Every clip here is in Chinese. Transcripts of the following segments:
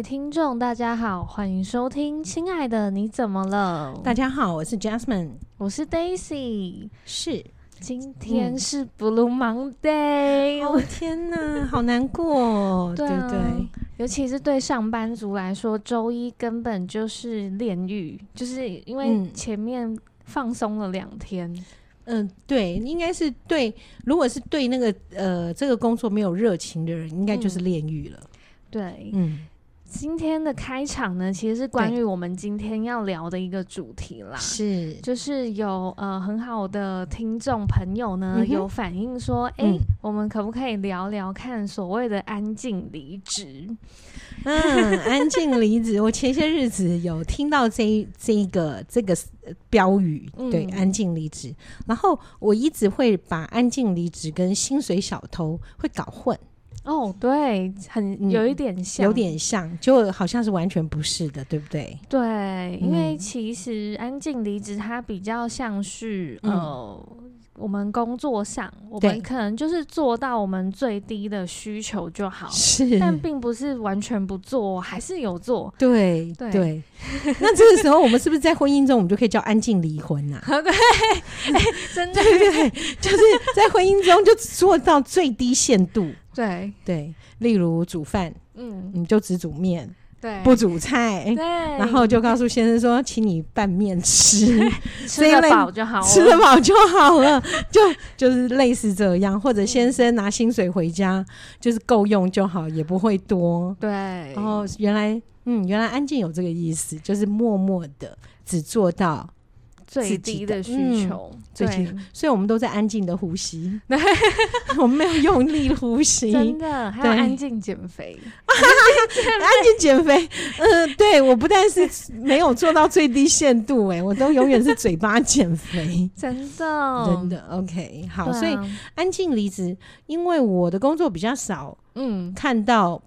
位听众大家好，欢迎收听亲爱的你怎么了。大家好，我是 Jasmine， 我是 Daisy。 是，今天是 Blue Monday、哦天哪，好难过、哦、对不 对？尤其是对上班族来说，周一根本就是炼狱，就是因为前面放松了2天。对，应该是对，如果是对那个这个工作没有热情的人，应该就是炼狱了、对，今天的开场呢，其实是关于我们今天要聊的一个主题啦，是，就是有很好的听众朋友呢、有反映说，我们可不可以聊聊看所谓的安静离职？安静离职，我前些日子有听到这个标语，对，安静离职。然后我一直会把安静离职跟薪水小偷会搞混。哦，对，很有一点像、有点像，就好像是完全不是的，对不对？对，因为其实安静离职它比较像是我们工作上，我们可能就是做到我们最低的需求就好，是，但并不是完全不做，还是有做。对 对，那这个时候我们是不是在婚姻中我们就可以叫安静离婚啊？对，真的，对，就是在婚姻中就做到最低限度。对对，例如煮饭，你就只煮面，对，不煮菜，对，然后就告诉先生说，请你拌面吃，吃得饱就好了，吃得饱就好了，就是类似这样，或者先生拿薪水回家，就是够用就好，也不会多，对。然后原来安静有这个意思，就是默默的只做到最低的需求，最低的，所以我们都在安静的呼吸，我们没有用力呼吸，真的，还有安静减肥，安静减肥，对，我不但是没有做到最低限度，我都永远是嘴巴减肥，真的，真的 ，OK， 好，所以安静离职，因为我的工作比较少。看到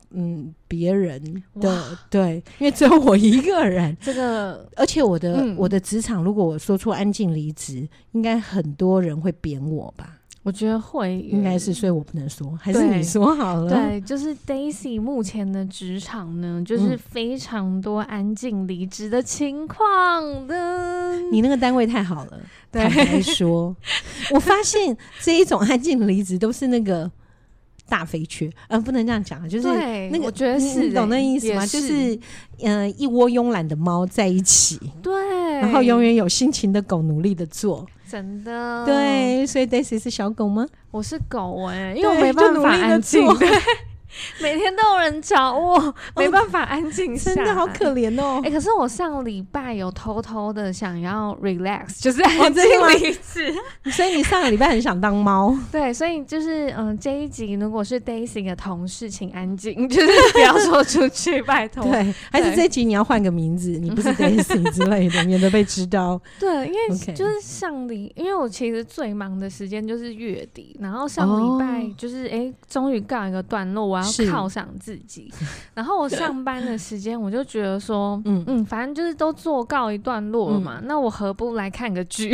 别人的，对，因为只有我一个人，这个，而且我的职场，如果我说出安静离职，应该很多人会贬我吧。我觉得会，应该是，所以我不能说，还是你说好了。对，就是 Daisy 目前的职场呢，就是非常多安静离职的情况的。你那个单位太好了，坦白说，我发现这一种安静离职都是那个。大肥缺，不能这样讲，就是那个，我觉得是，你懂那意思吗？就是，一窝慵懒的猫在一起，对，然后永远有辛勤的狗努力的做，真的，对，所以 Daisy 是小狗吗？我是狗因为我没办法安静，对。每天都有人找我，没办法安静下来，真的好可怜哦。可是我上礼拜有偷偷的想要 relax， 就是安静离职。所以你上个礼拜很想当猫，对，所以就是这一集如果是 Daisy 的同事，请安静，就是不要说出去，拜托。对，还是这一集你要换个名字，你不是 Daisy 之类的，免得被知道。对，因为就是因为我其实最忙的时间就是月底，然后上礼拜就是终于告一个段落，我要犒赏自己，然后我上班的时间我就觉得说反正就是都做告一段落了嘛，那我何不来看个剧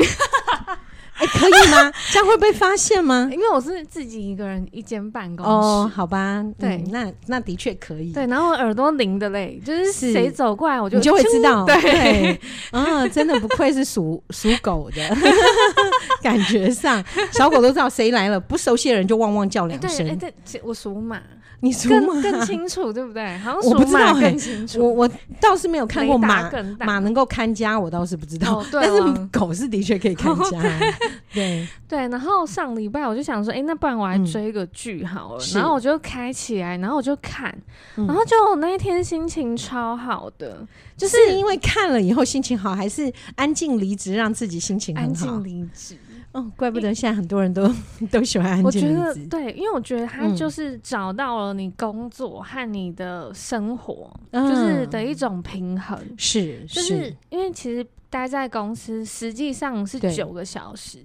可以吗？这样会被发现吗？因为我是自己一个人一间办公室好吧，对，那的确可以，对，然后我耳朵灵的嘞，就是谁走过来我就会知道，对，真的不愧是属狗的感觉上小狗都知道谁来了，不熟悉的人就汪汪叫2声。对，我属马。你属马更清楚，对不对？好像属马更清楚。我倒是没有看过马能够看家，我倒是不知道。但是狗是的确可以看家。对，然后上礼拜我就想说，那不然我来追个剧好了。然后我就开起来，然后我就看，然后就那一天心情超好的，就是因为看了以后心情好，还是安静离职让自己心情很好。安静离职。怪不得现在很多人都喜欢安静离职。我觉得对，因为我觉得他就是找到了你工作和你的生活就是的一种平衡。是，就是因为其实待在公司实际上是9个小时。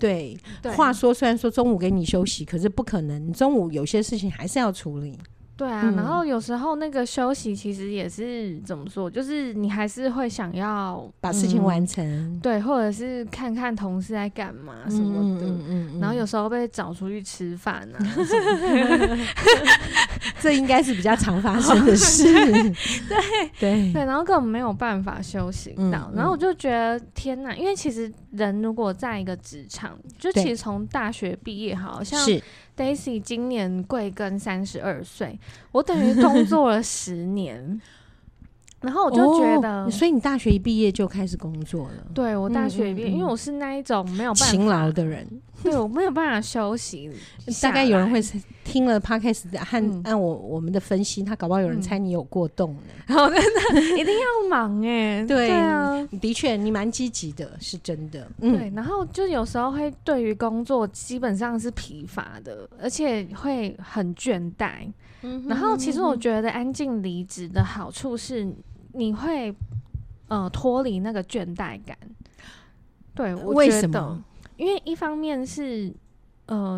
对，话说虽然说中午给你休息，可是不可能，中午有些事情还是要处理。对啊，然后有时候那个休息其实也是怎么说，就是你还是会想要把事情完成，对，或者是看看同事在干嘛什么的，然后有时候被找出去吃饭啊，这应该是比较常发生的事。对，然后根本没有办法休息到，然后我就觉得天哪，因为其实人如果在一个职场，就其实从大学毕业好像 Daisy 今年贵庚32岁，我等于工作了10年。然后我就觉得，所以你大学一毕业就开始工作了？对，我大学一毕业，因为我是那一种没有办法勤劳的人，对，我没有办法休息。大概有人会听了 podcast 按我们的分析，他搞不好有人猜你有过动呢。哦，真的一定要忙哎，对啊，的确你蛮积极的，是真的。对，然后就有时候会对于工作基本上是疲乏的，而且会很倦怠。然后其实我觉得安静离职的好处是，你会脱离那个倦怠感。对，我觉得为什么？因为一方面是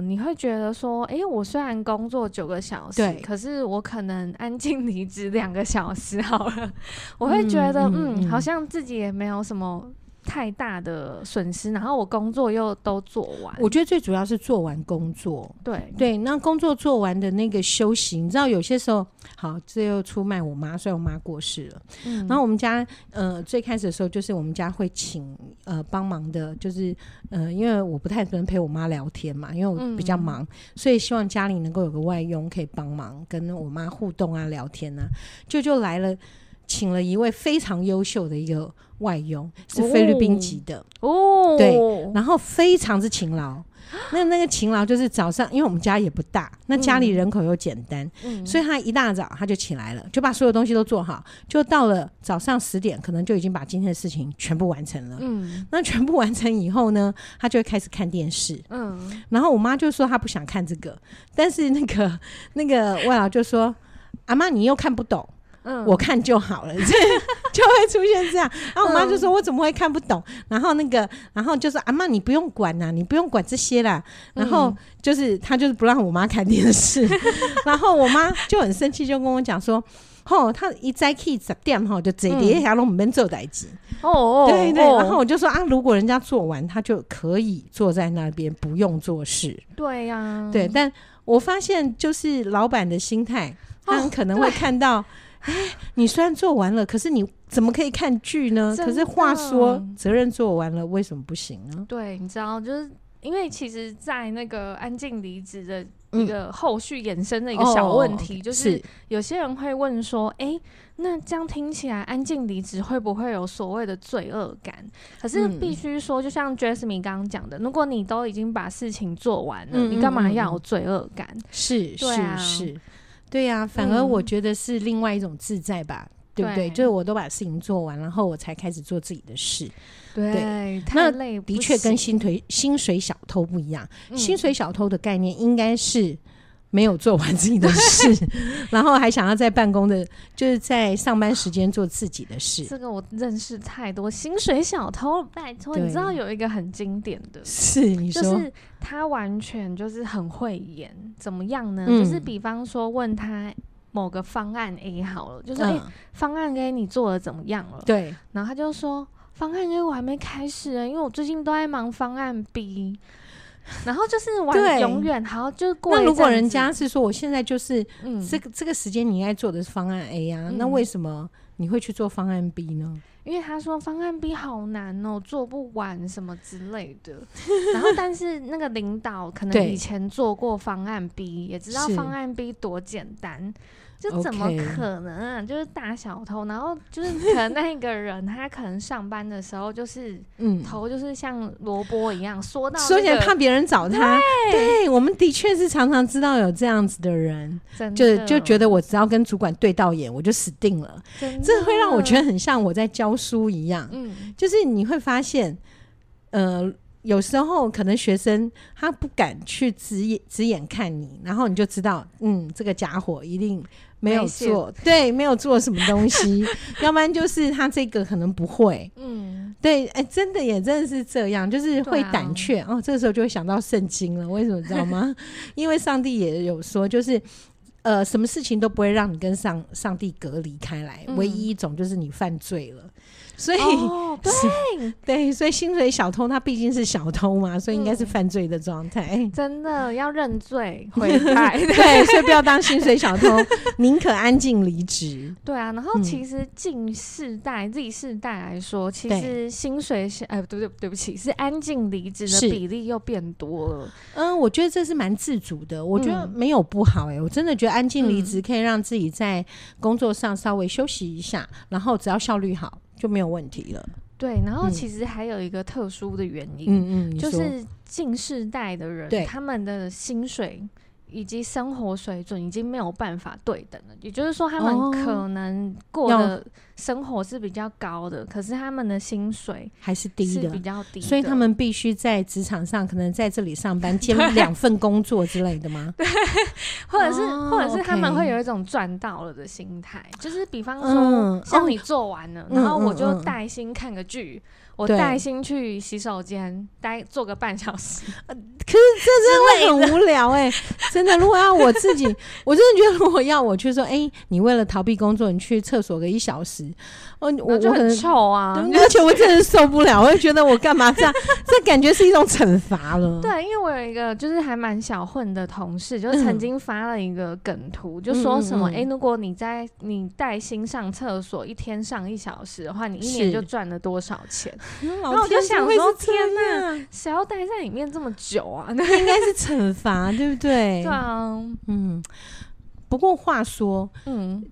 你会觉得说，哎，我虽然工作9个小时，可是我可能安静离职2个小时好了，我会觉得好像自己也没有什么太大的损失，然后我工作又都做完。我觉得最主要是做完工作，对，那工作做完的那个休息，你知道有些时候，好，这又出卖我妈，虽然我妈过世了，然后我们家最开始的时候就是我们家会请帮忙的，就是因为我不太能陪我妈聊天嘛，因为我比较忙，所以希望家里能够有个外佣可以帮忙跟我妈互动啊、聊天啊，就来了。请了一位非常优秀的一个外佣，是菲律宾籍的哦，对，然后非常之勤劳。那个勤劳就是早上，因为我们家也不大，那家里人口又简单，所以他一大早他就起来了，就把所有东西都做好，就到了早上10点，可能就已经把今天的事情全部完成了。那全部完成以后呢，他就会开始看电视。然后我妈就说她不想看这个，但是那个外劳就说：“阿妈，你又看不懂。”我看就好了，就会出现这样。然后我妈就说：“我怎么会看不懂？”然后就说：“阿嬷，你不用管啦，你不用管这些啦。”然后就是她就是不让我妈看电视，然后我妈就很生气，就跟我讲说：“吼，她一早起10点吼，就坐在遐拢唔免做代志。”哦，对对。然后我就说：“啊，如果人家做完，她就可以坐在那边，不用做事。”对呀，对。但我发现就是老板的心态，他很可能会看到。你虽然做完了，可是你怎么可以看剧呢？可是话说，责任做完了，为什么不行呢？对，你知道，就是因为其实，在那个安静离职的一个后续衍生的一个小问题，就是有些人会问说：“哎，那这样听起来，安静离职会不会有所谓的罪恶感？”可是必须说，就像 Jasmine 刚刚讲的，如果你都已经把事情做完了，你干嘛要有罪恶感？是，是，是。对啊，反而我觉得是另外一种自在吧，对不对？就是我都把事情做完，然后我才开始做自己的事。对，太累不行。那的确跟薪水小偷不一样，薪水小偷的概念应该是没有做完自己的事，然后还想要在办公的，就是在上班时间做自己的事。这个我认识太多薪水小偷，拜托，你知道有一个很经典的，是你说。就是他完全就是很会演，怎么样呢？就是比方说问他某个方案 A 好了，就是方案 A 你做的怎么样了？对，然后他就说方案 A 我还没开始欸，因为我最近都在忙方案 B。然后就是玩永远好，就是过一阵子。那如果人家是说我现在就是这个时间你应该做的是方案 A 啊，那为什么你会去做方案 B 呢？因为他说方案 B 好难哦，做不完什么之类的。然后但是那个领导可能以前做过方案 B， 也知道方案 B 多简单。就怎么可能啊，就是大小偷。然后就是可能那一个人他可能上班的时候就是头就是像萝卜一样缩到，所以怕别人找他。对，我们的确是常常知道有这样子的人，就觉得我只要跟主管对到眼我就死定了。这会让我觉得很像我在教书一样，就是你会发现有时候可能学生他不敢去直眼看你，然后你就知道，这个家伙一定没有做，对，没有做什么东西，要不然就是他这个可能不会，对，哎，真的也真的是这样，就是会胆怯。这个时候就会想到圣经了，为什么知道吗？因为上帝也有说，就是什么事情都不会让你跟上帝隔离开来，唯一一种就是你犯罪了。所以、哦、对，所以薪水小偷他毕竟是小偷嘛，所以应该是犯罪的状态、真的要认罪悔改。对，所以不要当薪水小偷，宁可安静离职。对啊，然后其实近世代 Z 世代来说，其实薪水对不起是安静离职的比例又变多了。我觉得这是蛮自主的，我觉得没有不好。我真的觉得安静离职可以让自己在工作上稍微休息一下，然后只要效率好就没有问题了。对，然后其实还有一个特殊的原因，就是近世代的人他们的薪水以及生活水准已经没有办法对等了，也就是说他们可能过的生活是比较高的，可是他们的薪水还是低的，是比较低的，所以他们必须在职场上可能在这里上班兼两份工作之类的吗？对，或者是他们会有一种赚到了的心态，就是比方说、像你做完了、然后我就带薪看个剧，我带薪去洗手间待坐个半小时，可是这真的很无聊。真的，如果要我自己，我真的觉得如果要我去说，你为了逃避工作你去厕所个1小时，我就很臭啊，而且我真的受不了，我就觉得我干嘛这样。这感觉是一种惩罚了。对，因为我有一个就是还蛮小混的同事，就曾经发了一个梗图，就说什么如果你带薪上厕所一天上1小时的话，你1年就赚了多少钱。然后我就想说，天哪，谁要待在里面这么久啊？那应该是惩罚，对不对？对啊，不过话说，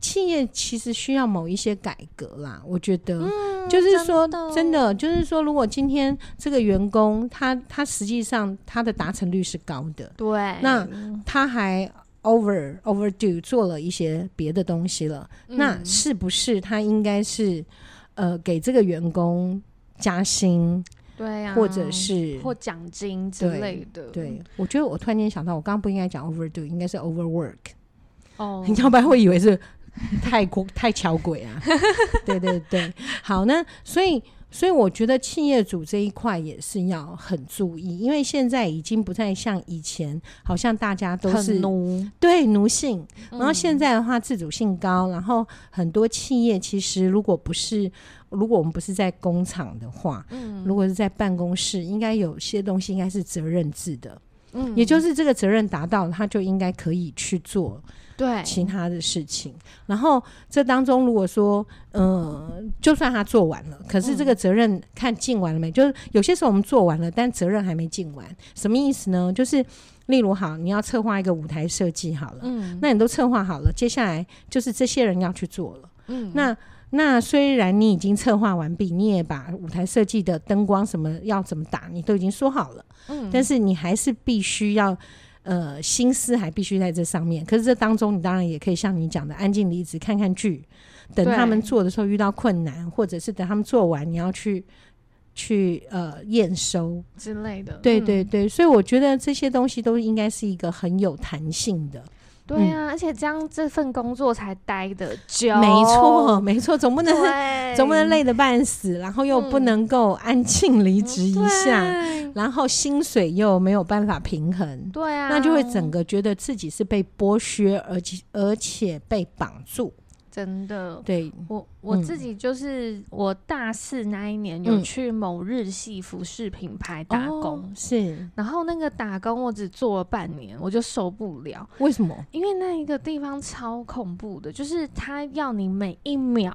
企业其实需要某一些改革啦，我觉得，就是说真的，就是说，如果今天这个员工他实际上他的达成率是高的，对，那他还 overdo 做了一些别的东西了，那是不是他应该是给这个员工加薪？对啊，或者是或奖金之类的。 对，我觉得我突然间想到，我刚刚不应该讲 overdo， 应该是 overwork。你要不然会以为是太巧鬼啊。对对对，好，那所以我觉得企业主这一块也是要很注意，因为现在已经不再像以前好像大家都是奴，对，奴性，然后现在的话自主性高，然后很多企业其实如果我们不是在工厂的话，如果是在办公室，应该有些东西应该是责任制的，也就是这个责任达到，他就应该可以去做对其他的事情。然后这当中如果说就算他做完了，可是这个责任看尽完了没，就是有些时候我们做完了但责任还没尽完。什么意思呢？就是例如好，你要策划一个舞台设计好了，那你都策划好了，接下来就是这些人要去做了，那虽然你已经策划完毕，你也把舞台设计的灯光什么要怎么打你都已经说好了，但是你还是必须要心思还必须在这上面。可是这当中你当然也可以像你讲的安静离职，看看剧，等他们做的时候遇到困难，或者是等他们做完你要去验收之类的。对对对，所以我觉得这些东西都应该是一个很有弹性的。对啊，而且这样这份工作才待得久。没错，总不能累得半死，然后又不能够安静离职一下，然后薪水又没有办法平衡。对啊，那就会整个觉得自己是被剥削，而且被绑住。真的，对，我自己就是我大四那一年有去某日系服饰品牌打工，是，然后那个打工我只做了半年，我就受不了。为什么？因为那一个地方超恐怖的，就是他要你每一秒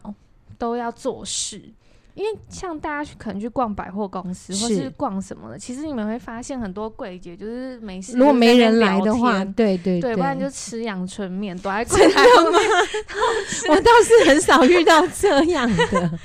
都要做事。因为像大家可能去逛百货公司或是逛什么的，其实你们会发现很多柜姐就是没事，如果没人来的话，对对对，不然就吃阳春面躲在柜台后面。我倒是很少遇到这样的。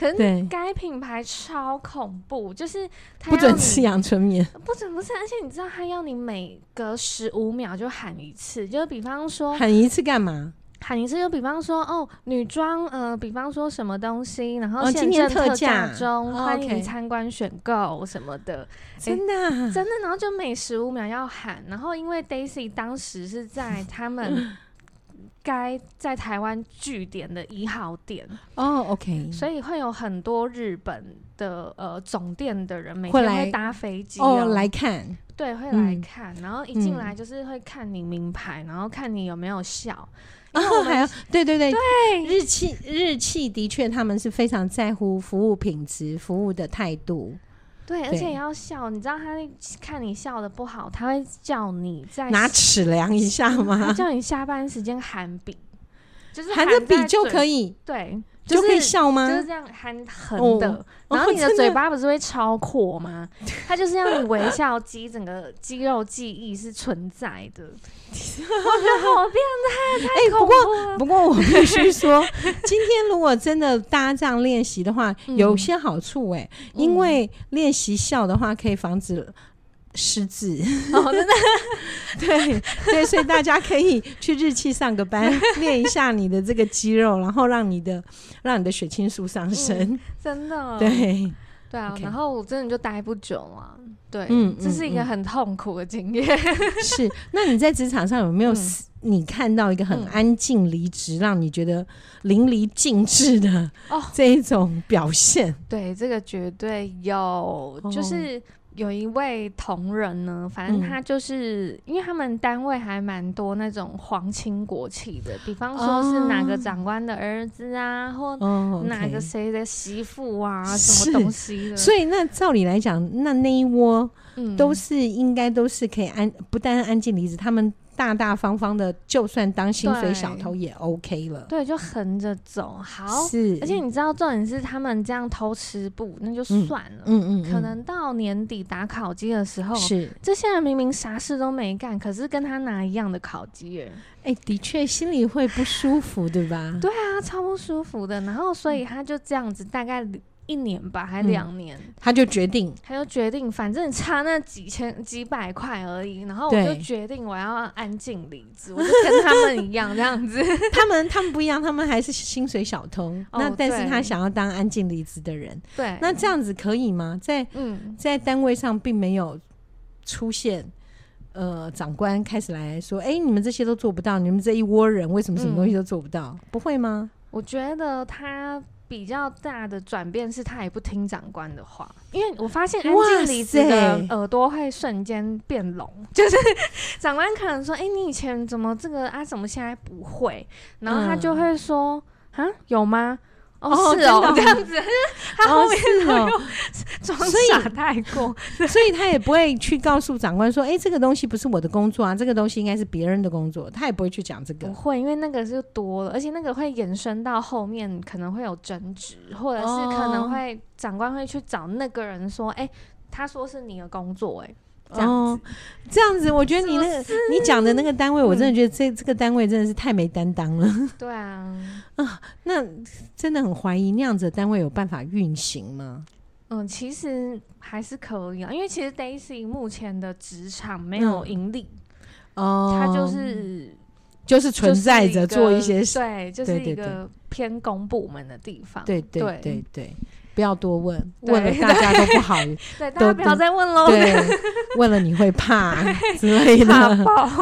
可是该品牌超恐怖，就是他不准吃阳春面，不是，而且你知道他要你每隔15秒就喊一次，就是比方说喊一次干嘛？喊一次就比方说女装比方说什么东西，然后现正特价中，欢迎参观选购什么的，真的、真的，然后就每15秒要喊。然后因为 Daisy 当时是在他们该在台湾据点的1号店OK， 所以会有很多日本的总店的人每天会搭飞机来看。对，会来看，然后一进来就是会看你名牌，然后看你有没有笑。哦，还有对对对，日企的确他们是非常在乎服务品质、服务的态度。对，而且要笑，你知道他看你笑的不好，他会叫你再拿尺量一下吗？他叫你下班时间含笔，就是含着笔就可以，对，就是、就可以笑吗？就是这样含横的，然后你的嘴巴不是会超阔吗？他就是让你微笑肌整个肌肉记忆是存在的。我觉得好变态，太恐怖了。不过我必须说，今天如果真的大家这样练习的话，有些好处哎、欸因为练习笑的话，可以防止失智。哦，真的，对对，所以大家可以去日企上个班，练一下你的这个肌肉，然后让你的血清素上升。真的，对。对啊， okay. 然后我真的就待不久啊，对，这是一个很痛苦的经验。是，那你在职场上有没有你看到一个很安静离职，让你觉得淋漓尽致的这一种表现？对，这个绝对有，就是有一位同仁呢，反正他就是因为他们单位还蛮多那种皇亲国戚的，比方说是哪个长官的儿子啊，或哪个谁的媳妇啊，什么东西的。所以那照理来讲，那一窝都是应该都是可以不但安静离职，他们大大方方的，就算当薪水小偷也 OK 了。对，就横着走。好，是。而且你知道重点是他们这样偷吃步那就算了，可能到年底打烤鸡的时候，是这些人明明啥事都没干，可是跟他拿一样的烤鸡。的确心里会不舒服，对吧？对啊，超不舒服的。然后所以他就这样子大概1年吧，还2年，他就决定反正差那几百块而已，然后我就决定我要安静离职，我就跟他们一样这样子。他们不一样，他们还是薪水小偷，那但是他想要当安静离职的人。对，那这样子可以吗？在单位上并没有出现长官开始来说，你们这些都做不到，你们这一窝人为什么什么东西都做不到，不会吗？我觉得他比较大的转变是他也不听长官的话，因为我发现安静离职的耳朵会瞬间变聋，就是长官可能说你以前怎么这个啊，怎么现在不会，然后他就会说啊有吗？哦，是哦，这样子，他后面都又装傻带过，所以他也不会去告诉长官说，这个东西不是我的工作啊，这个东西应该是别人的工作，他也不会去讲这个。不会，因为那个就多了，而且那个会延伸到后面可能会有争执，或者是可能会长官会去找那个人说，他说是你的工作，这样子，我觉得你你讲的那个单位，我真的觉得这个单位真的是太没担当了。对啊，那真的很怀疑那样子的单位有办法运行吗？其实还是可以啊，因为其实 Daisy 目前的职场没有盈利，它就是存在着做一些事，对，就是一个偏公部门的地方。对对对对对。不要多问，问了大家都不好。对，大家不要再问喽。对，问了你会怕之类的，怕爆。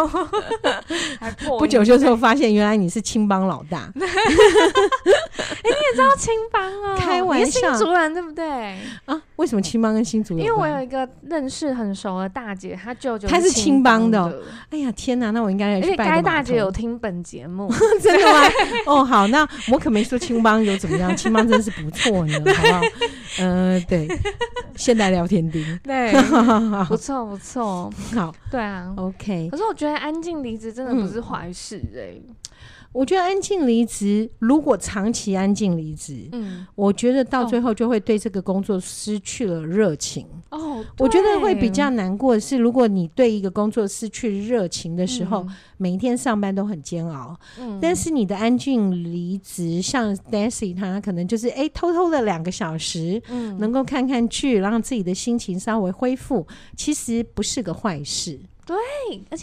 不久就后发现，原来你是青帮老大。你也知道青帮哦？开玩笑，你是新竹人对不对？啊，为什么青帮跟新竹人？因为我有一个认识很熟的大姐，她舅舅她是青帮的。哎呀，天哪！那我应该要去拜个码头。而且该大姐有听本节目，真的吗？哦，好，那我可没说青帮有怎么样，青帮真是不错呢，好不好？对，现代聊天钉，对，不错不错，好，对啊 ，OK。可是我觉得安静离职真的不是坏事我觉得安静离职，如果长期安静离职，我觉得到最后就会对这个工作失去了热情。我觉得会比较难过的是，如果你对一个工作失去热情的时候，每一天上班都很煎熬。但是你的安静离职，像 Daisy 她可能就是偷偷的2个小时，能够看看剧，让自己的心情稍微恢复，其实不是个坏事。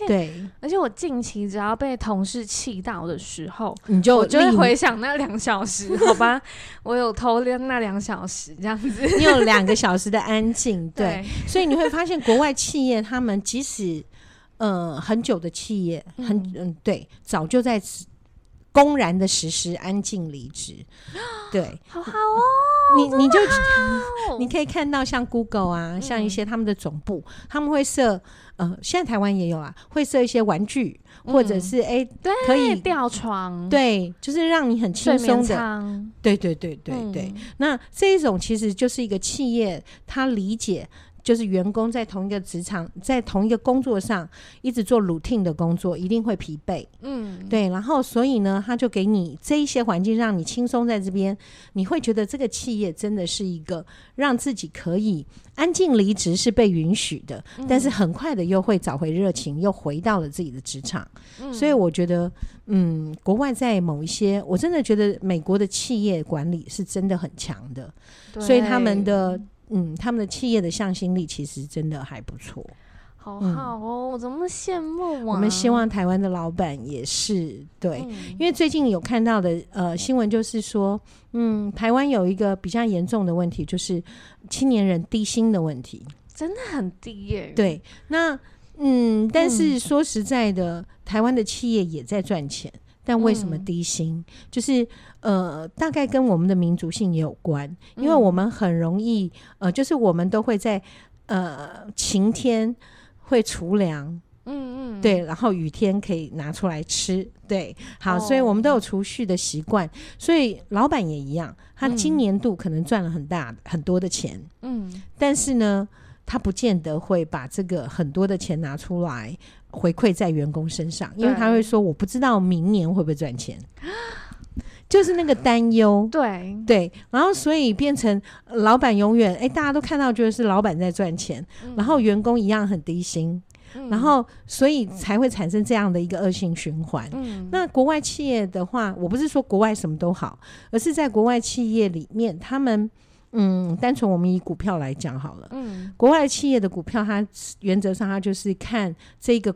对，而且我近期只要被同事气到的时候，我就会回想那2小时，好吧，我有偷练那2小时这样子，你有2个小时的安静，对，所以你会发现国外企业他们即使很久的企业，对，早就在公然的实施安静离职，对，好好哦。你可以看到像 Google 啊，像一些他们的总部，他们会设现在台湾也有啊，会设一些玩具，或者是可以吊床，对，就是让你很轻松的，对对对对对。那这一种其实就是一个企业他理解。就是员工在同一个职场，在同一个工作上一直做 routine 的工作，一定会疲惫。嗯，对。然后，所以呢，他就给你这一些环境，让你轻松在这边，你会觉得这个企业真的是一个让自己可以安静离职是被允许的，但是很快的又会找回热情，又回到了自己的职场。所以我觉得，国外在某一些，我真的觉得美国的企业管理是真的很强的，所以他们的企业的向心力其实真的还不错，好好哦，我怎么羡慕啊！我们希望台湾的老板也是对，因为最近有看到的新闻就是说，台湾有一个比较严重的问题，就是青年人低薪的问题，真的很低耶。对，那但是说实在的，台湾的企业也在赚钱。但为什么低薪？就是大概跟我们的民族性也有关，因为我们很容易就是我们都会在晴天会储粮，对，然后雨天可以拿出来吃，对，好，所以我们都有储蓄的习惯，所以老板也一样，他今年度可能赚了很多的钱，但是呢，他不见得会把这个很多的钱拿出来回馈在员工身上，因为他会说我不知道明年会不会赚钱，就是那个担忧，对对，然后所以变成老板永远大家都看到觉得是老板在赚钱，然后员工一样很低薪，然后所以才会产生这样的一个恶性循环。那国外企业的话，我不是说国外什么都好，而是在国外企业里面，他们单纯我们以股票来讲好了，国外企业的股票，它原则上它就是看这个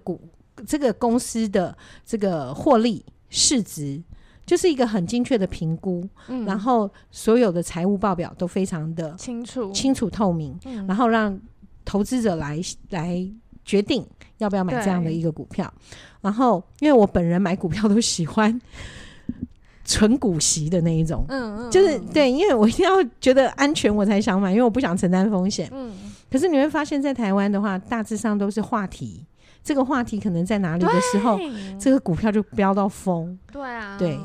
公司的这个获利市值，就是一个很精确的评估，然后所有的财务报表都非常的清楚透明，然后让投资者来决定要不要买这样的一个股票。然后因为我本人买股票都喜欢纯股息的那一种，就是对，因为我一定要觉得安全我才想买，因为我不想承担风险。可是你会发现在台湾的话，大致上都是话题，这个话题可能在哪里的时候，这个股票就飙到疯。对啊，对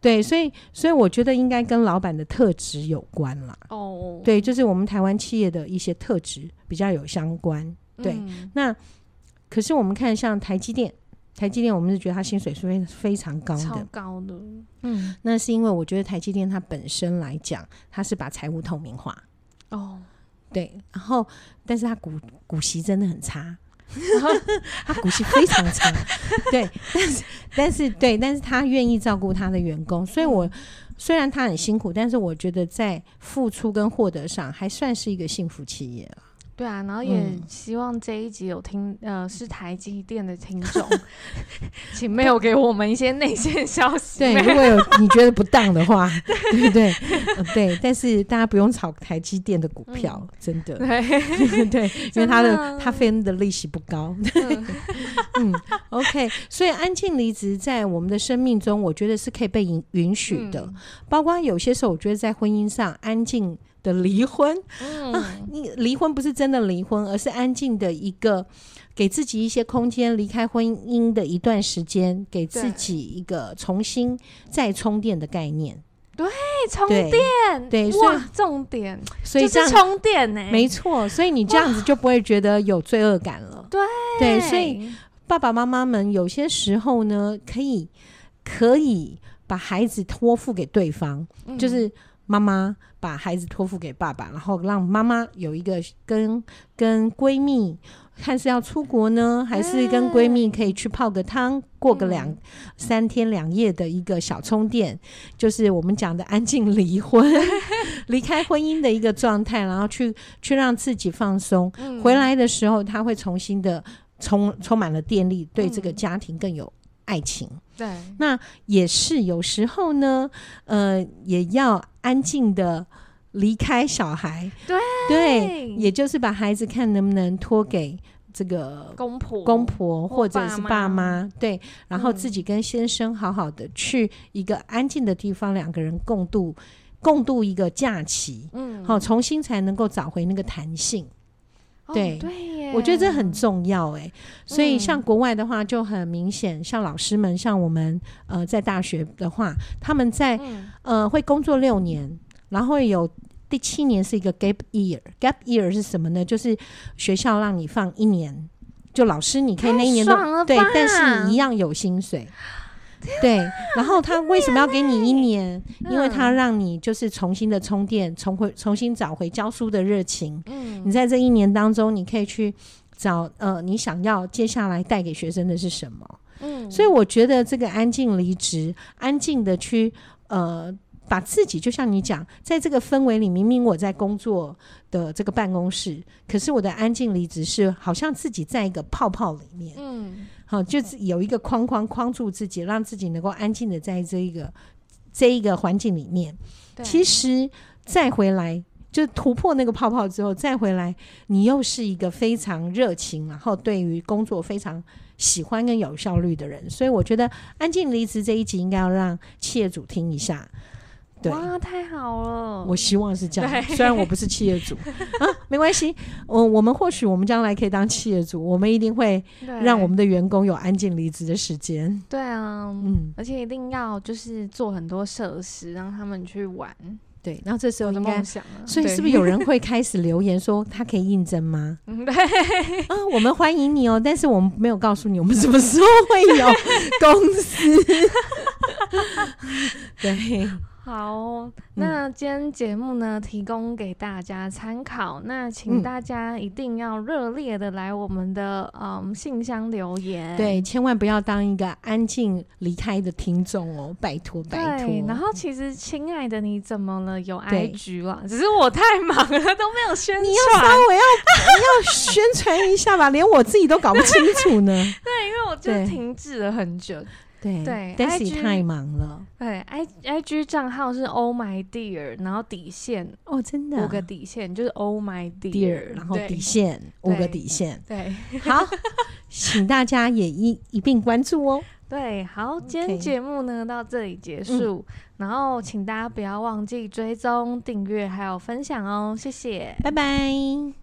对，所以我觉得应该跟老板的特质有关啦。哦，对，就是我们台湾企业的一些特质比较有相关。对，那可是我们看像台积电我们是觉得它薪水是非常高的，超高的。那是因为我觉得台积电它本身来讲，它是把财务透明化。哦，对，然后但是它股息真的很差，它股息非常差，对，但是他愿意照顾他的员工，所以我虽然他很辛苦，但是我觉得在付出跟获得上还算是一个幸福企业了。对啊，然后也希望这一集有听是台积电的听众，请没有给我们一些内线消息。对，如果有你觉得不当的话，对不对？对，但是大家不用炒台积电的股票，真的，对对，因为它分的利息不高。OK， 所以安静离职在我们的生命中，我觉得是可以被允许的，包括有些时候，我觉得在婚姻上安静的离婚，你离婚不是真的离婚，而是安静的一个给自己一些空间，离开婚姻的一段时间，给自己一个重新再充电的概念。对，充电，对，哇，重点，所以就是充电呢，没错，所以你这样子就不会觉得有罪恶感了。对对，所以爸爸妈妈们有些时候呢，可以把孩子托付给对方，就是妈妈把孩子托付给爸爸，然后让妈妈有一个跟闺蜜，看是要出国呢，还是跟闺蜜可以去泡个汤，过个3天2夜的一个小充电，就是我们讲的安静离婚，离开婚姻的一个状态，然后去让自己放松，回来的时候他会重新的充满了电力，对这个家庭更有爱情。对，那也是有时候呢，也要安静的离开小孩，对，也就是把孩子看能不能托给这个公婆或者是爸妈，对，然后自己跟先生好好的去一个安静的地方，两个人共度共度一个假期，嗯，好，重新才能够找回那个弹性。对，哦，对耶，我觉得这很重要哎。所以像国外的话就很明显，像老师们，像我们在大学的话，他们在会工作6年，然后有第7年是一个 gap year。 gap year 是什么呢？就是学校让你放1年，就老师你可以那一年都对，但是你一样有薪水。对，然后他为什么要给你1年？因为他让你就是重新的充电，重新找回教书的热情。嗯，你在这1年当中，你可以去找你想要接下来带给学生的是什么。嗯，所以我觉得这个安静离职，安静的去把自己，就像你讲，在这个氛围里，明明我在工作的这个办公室，可是我的安静离职是好像自己在一个泡泡里面。嗯，好，就有一个框框框住自己，让自己能够安静的在这一个环境里面。其实再回来，就突破那个泡泡之后再回来，你又是一个非常热情，然后对于工作非常喜欢跟有效率的人。所以我觉得安静离职这一集应该要让企业主听一下。哇，太好了，我希望是这样，虽然我不是企业主啊，没关系，我们或许我们将来可以当企业主，我们一定会让我们的员工有安静离职的时间。对啊，嗯，而且一定要就是做很多设施让他们去玩。对，然后这时候应该，所以是不是有人会开始留言说他可以应征吗？对啊，我们欢迎你哦，但是我们没有告诉你我们什么时候会有公司。对，好，那今天节目呢，提供给大家参考。那请大家一定要热烈的来我们的信箱留言。对，千万不要当一个安静离开的听众哦，拜托拜托。对，然后其实亲爱的你怎么了？有 IG 啦，只是我太忙了都没有宣传。你要稍微要宣传一下吧，连我自己都搞不清楚呢。对，因为我就停滞了很久。对，但是太忙了。对 ，IG 账号是 ohmydear____，然后底线哦，真的5个底线，就是 ohmydear___，然后底线5个底线。对，好，请大家也一并关注哦。对，好，今天节目呢到这里结束，然后请大家不要忘记追踪、订阅还有分享哦，谢谢，拜拜。